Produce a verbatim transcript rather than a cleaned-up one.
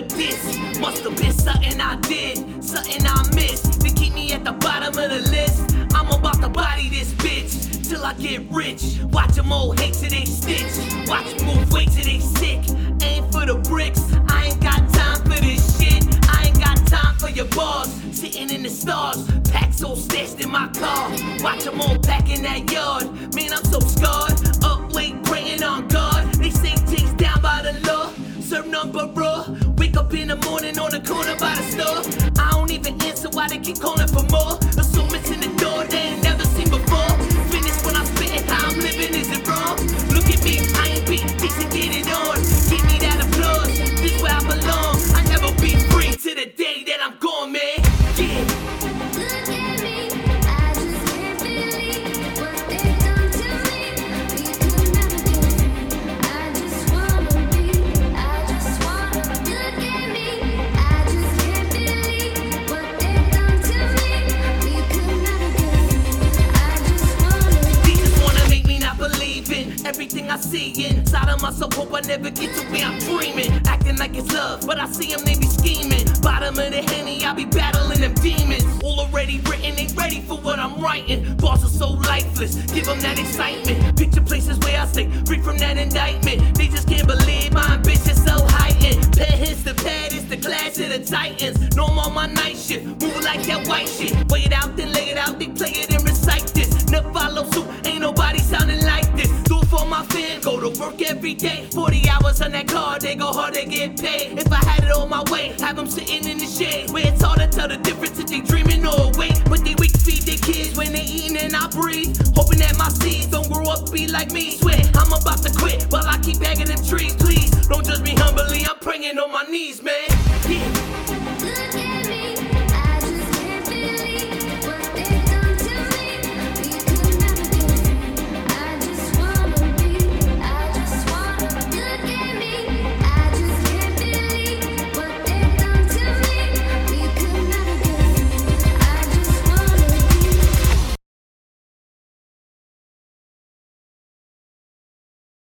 with this. Must have been something I did, something I missed, to keep me at the bottom of the list. I'm about to body this bitch till I get rich. Watch them old hate till they stitch. Watch them move weight till they sick. Aim for the bricks. I ain't got time for this shit. I ain't got time for your bars. Sitting in the stars. Packs all stashed in my car. Watch them all pack in that yard. Man, I'm so scarred. Up late praying on God. They say things down by the law. Serve number raw. Wake up in the morning on the corner by the store. I don't even answer why they keep calling for more. Assume it's in the door they ain't never seen before. Finish when I spit it, how I'm living, is it wrong? Look at me, I ain't beat, fix and get it on. Give me that applause, this where I belong. I never be free till the day that I'm gone, man. Yeah. Everything I see inside of myself, hope I never get to where I'm dreaming. Acting like it's love, but I see them, they be scheming. Bottom of the Henny, I be battling them demons. All already written, they ready for what I'm writing. Bars are so lifeless, give them that excitement. Picture places where I stay, free from that indictment. They just can't believe my ambition's so heightened. Pad hits the pad, it's the clash of the titans. No more my night shit, moving like that white shit. Weigh it out, then lay it out, they play it and recite this. Never follow suit, ain't nobody sounding like this. For my fan, go to work every day. forty hours on that car, they go hard, they get paid. If I had it on my way, have them sitting in the shade. Where it's hard to tell the difference if they dreaming or awake. But they wake to feed their kids when they eating and I breathe. Hoping that my seeds don't grow up, be like me. Swear, I'm about to quit while I keep bagging them trees. Please, don't judge me humbly, I'm praying on my knees, man.